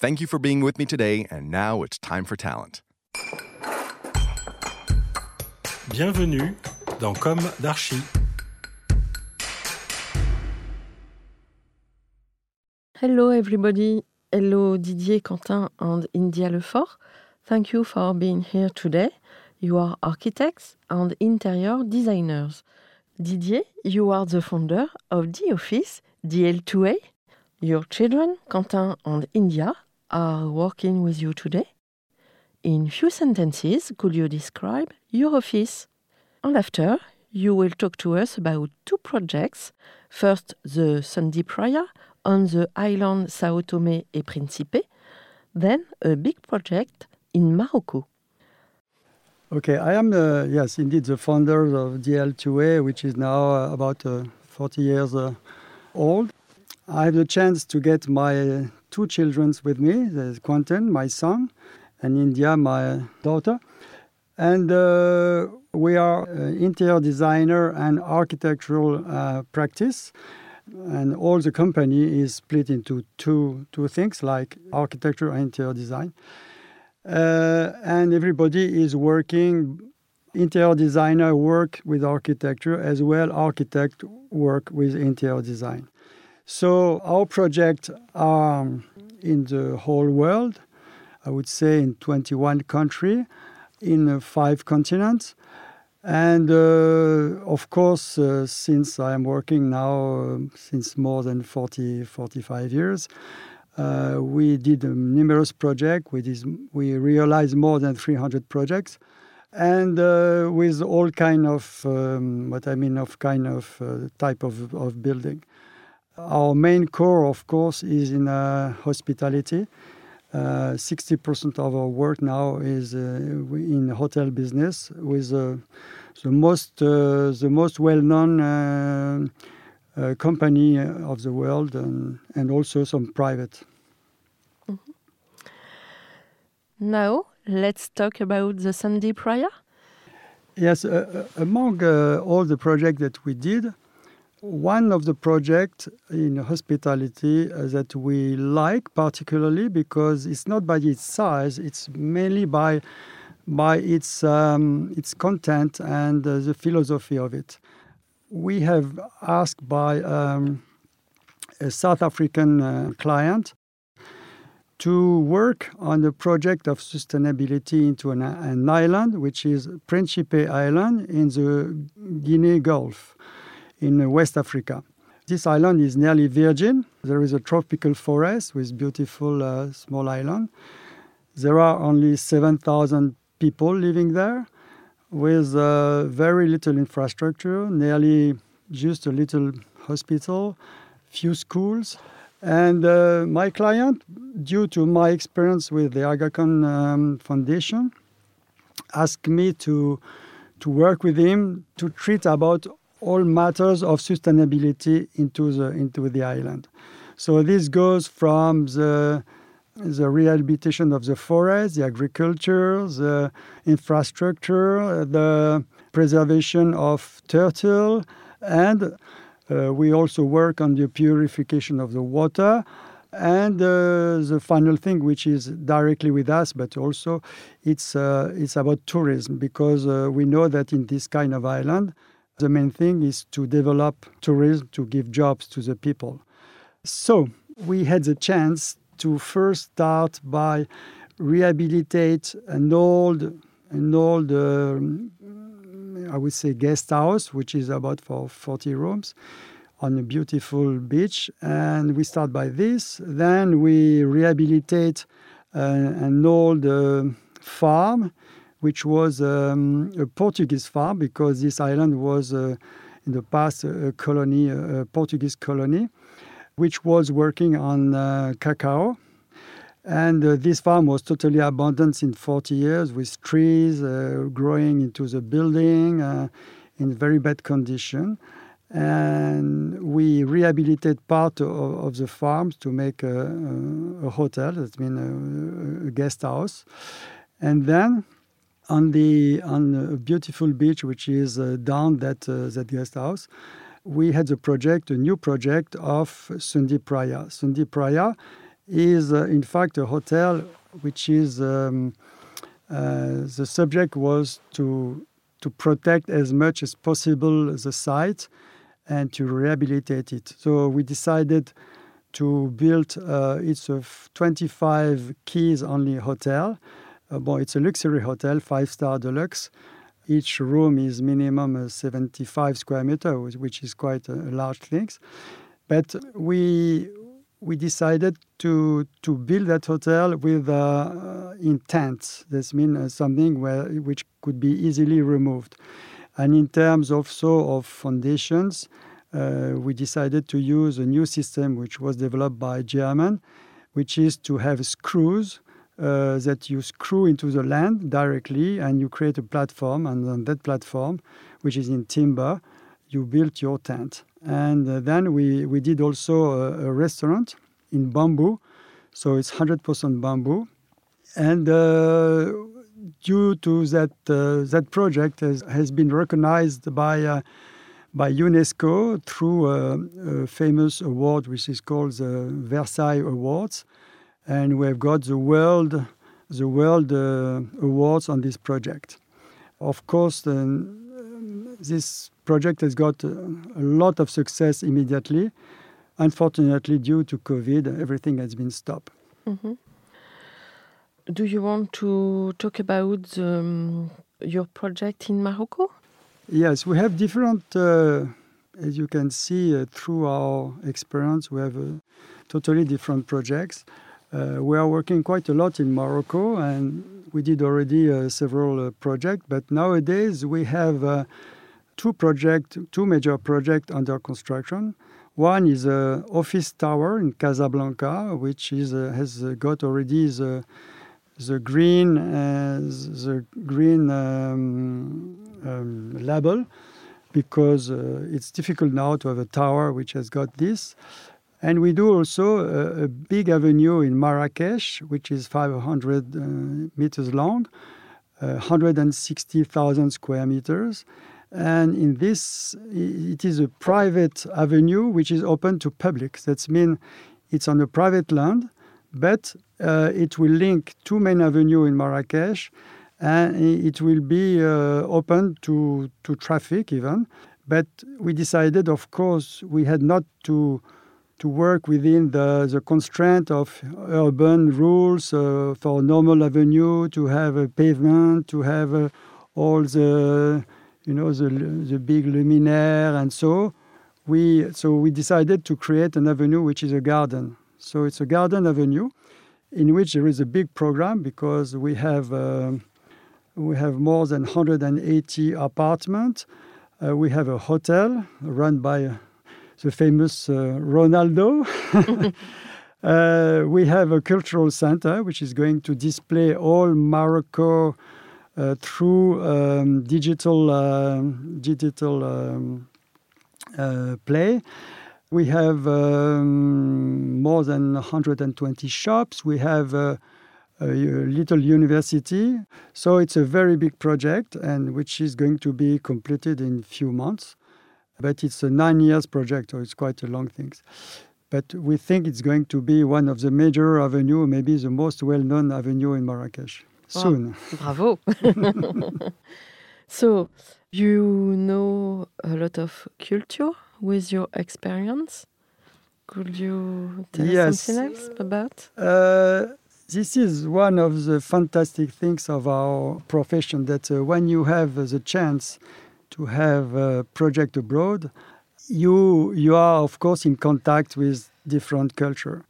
Thank you for being with me today, and now it's time for talent. Bienvenue dans Comme d'Archi. Hello everybody. Hello Didier, Quentin and India Lefort. Thank you for being here today. You are architects and interior designers. Didier, you are the founder of the office DL2A. Your children, Quentin and India, are working with you today. In few sentences, could you describe your office? And after, you will talk to us about two projects. First, the Sundi Praia on the island Sao Tome e Principe. Then, a big project in Morocco. Okay, I am, indeed, the founder of DL2A, which is now about 40 years old. I have the chance to get my two children with me. There's Quentin, my son, and India, my daughter. And we are interior designer and architectural practice. And all the company is split into two things, like architecture and interior design. And everybody is working. Interior designer work with architecture, as well architect work with interior design. So our projects are in the whole world, I would say in 21 countries, in 5 continents. And of course, since I am working now, since more than 45 years, we did numerous projects. We realized more than 300 projects. And with all kind of, type of building. Our main core, of course, is in hospitality. 60% of our work now is in hotel business, with the most well-known company of the world, and also some private. Mm-hmm. Now let's talk about the Sundi Praia. Yes, among all the projects that we did. One of the projects in hospitality that we like particularly because it's not by its size, it's mainly by its content and the philosophy of it. We have asked by a South African client to work on the project of sustainability into an island, which is Principe Island in the Guinea Gulf. In West Africa. This island is nearly virgin. There is a tropical forest with beautiful small island. There are only 7,000 people living there with very little infrastructure, nearly just a little hospital, few schools. And my client, due to my experience with the Aga Khan Foundation, asked me to work with him to treat about all matters of sustainability into the island. So this goes from the rehabilitation of the forest, the agriculture, the infrastructure, the preservation of turtle, and we also work on the purification of the water. And the final thing, which is directly with us, but also it's about tourism, because we know that in this kind of island, the main thing is to develop tourism, to give jobs to the people. So We had the chance to first start by rehabilitate an old I would say guest house, which is about for 40 rooms on a beautiful beach. And we start by this. Then we rehabilitate an old farm, which was a Portuguese farm, because this island was in the past a colony, a Portuguese colony, which was working on cacao. And this farm was totally abandoned in 40 years with trees growing into the building in very bad condition. And we rehabilitated part of the farm to make a hotel, that means a guest house. And then on a beautiful beach, which is down that guest house, we had a new project of Sundi Praia. Sundi Praia is in fact a hotel which is the subject was to protect as much as possible the site and to rehabilitate it. So we decided to build it's a 25 keys only hotel. It's a luxury hotel, 5-star deluxe. Each room is minimum 75 square meter, which is quite a large thing. But we decided to build that hotel with intent. This means something which could be easily removed. And in terms also of foundations, we decided to use a new system which was developed by German, which is to have screws that you screw into the land directly, and you create a platform, and on that platform, which is in timber, you built your tent. And then we did also a restaurant in bamboo, so it's 100% bamboo. And due to that project has been recognized by UNESCO through a famous award which is called the Versailles Awards. And we have got the World Awards on this project. Of course, this project has got a lot of success immediately. Unfortunately, due to COVID, everything has been stopped. Mm-hmm. Do you want to talk about your project in Morocco? Yes, we have different, as you can see through our experience, we have totally different projects. We are working quite a lot in Morocco, and we did already several projects. But nowadays, we have two major projects under construction. One is an office tower in Casablanca, which has got already the green label, because it's difficult now to have a tower which has got this. And we do also a big avenue in Marrakech, which is 500 meters long, 160,000 square meters. And in this, it is a private avenue which is open to public. That means it's on a private land, but it will link two main avenues in Marrakech, and it will be open to traffic even. But we decided, of course, we had not to work within the constraint of urban rules for normal avenue, to have a pavement, to have all the big luminaire, and so we decided to create an avenue which is a garden. So it's a garden avenue, in which there is a big program, because we have more than 180 apartments. We have a hotel run by the famous Ronaldo. We have a cultural center which is going to display all Morocco through digital play. We have more than 120 shops. We have a little university. So it's a very big project, and which is going to be completed in a few months. But it's a 9-year project, so it's quite a long thing. But we think it's going to be one of the major avenues, maybe the most well-known avenue in Marrakech, soon. Bravo! So, you know a lot of culture with your experience. Could you tell us something else about? This is one of the fantastic things of our profession, that when you have the chance to have a project abroad, you are, of course, in contact with different culture.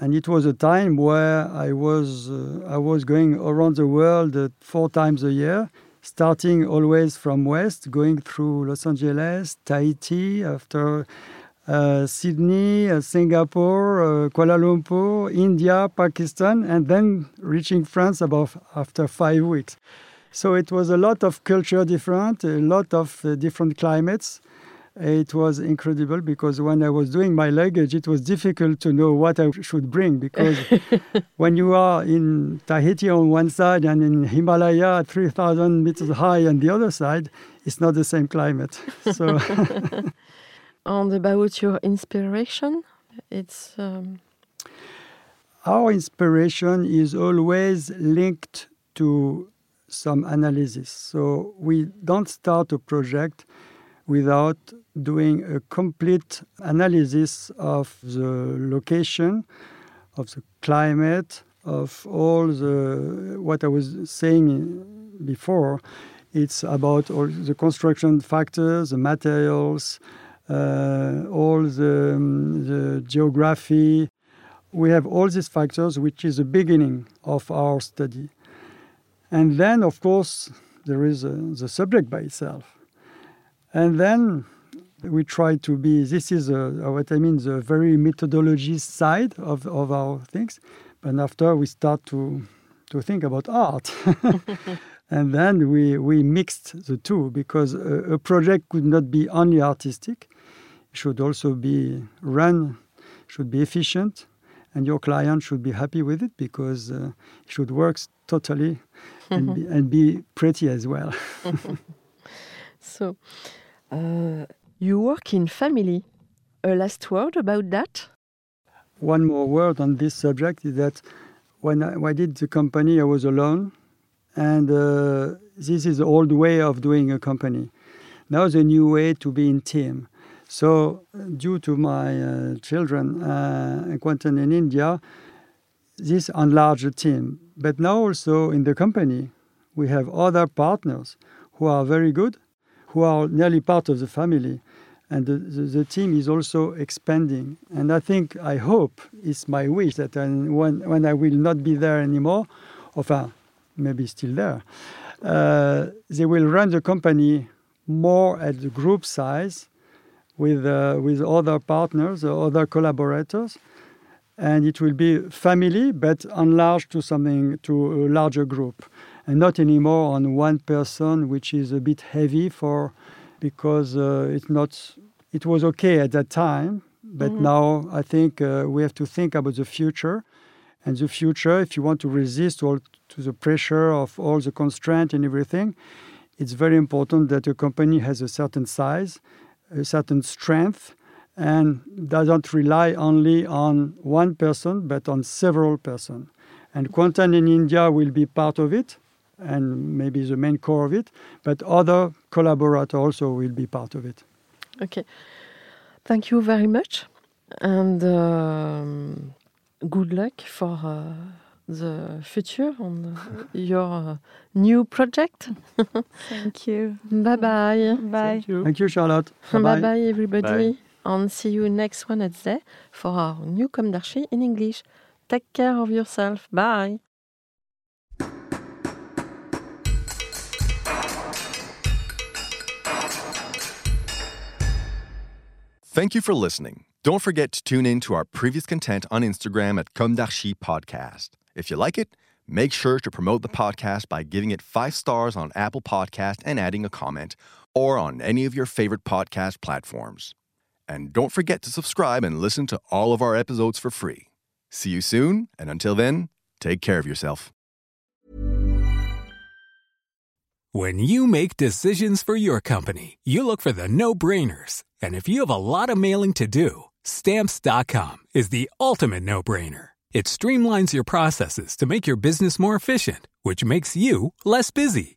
And it was a time where I was going around the world 4 times a year, starting always from west, going through Los Angeles, Tahiti, after Sydney, Singapore, Kuala Lumpur, India, Pakistan, and then reaching France after 5 weeks. So it was a lot of culture different, a lot of different climates. It was incredible because when I was doing my luggage, it was difficult to know what I should bring, because when you are in Tahiti on one side and in Himalaya 3,000 meters high on the other side, it's not the same climate. So, and about your inspiration, it's our inspiration is always linked to some analysis. So we don't start a project without doing a complete analysis of the location, of the climate, of all the what I was saying before. It's about all the construction factors, the materials, all the geography. We have all these factors, which is the beginning of our study. And then, of course, there is the subject by itself. And then we try to be, this is what I mean, the very methodology side of our things. But after we start to think about art. And then we mixed the two, because a project could not be only artistic. It should also be run, should be efficient. And your client should be happy with it, because it should work totally and be pretty as well. So, you work in family. A last word about that? One more word on this subject is that when I did the company, I was alone. And this is the old way of doing a company. Now the new way to be in team. So, due to my children, Quentin in India, this enlarged the team. But now also in the company, we have other partners who are very good, who are nearly part of the family. And the team is also expanding. And I hope, it's my wish that when I will not be there anymore, or maybe still there, they will run the company more at the group size with other partners, other collaborators. And it will be family, but enlarged to a larger group. And not anymore on one person, which is a bit heavy because it was okay at that time. But now I think we have to think about the future. And the future, if you want to resist all to the pressure of all the constraint and everything, it's very important that a company has a certain size, a certain strength, and doesn't rely only on one person, but on several persons. And Quentin in India will be part of it, and maybe the main core of it, but other collaborators also will be part of it. Okay. Thank you very much, and good luck for the future on your new project. Thank you. Bye-bye. Bye. Thank you, Charlotte. Bye-bye. Bye-bye, everybody. Bye. And see you next Wednesday for our new Comme d'Archi in English. Take care of yourself. Bye. Thank you for listening. Don't forget to tune in to our previous content on Instagram at Comme d'Archi Podcast. If you like it, make sure to promote the podcast by giving it 5 stars on Apple Podcast and adding a comment, or on any of your favorite podcast platforms. And don't forget to subscribe and listen to all of our episodes for free. See you soon, and until then, take care of yourself. When you make decisions for your company, you look for the no-brainers. And if you have a lot of mailing to do, Stamps.com is the ultimate no-brainer. It streamlines your processes to make your business more efficient, which makes you less busy.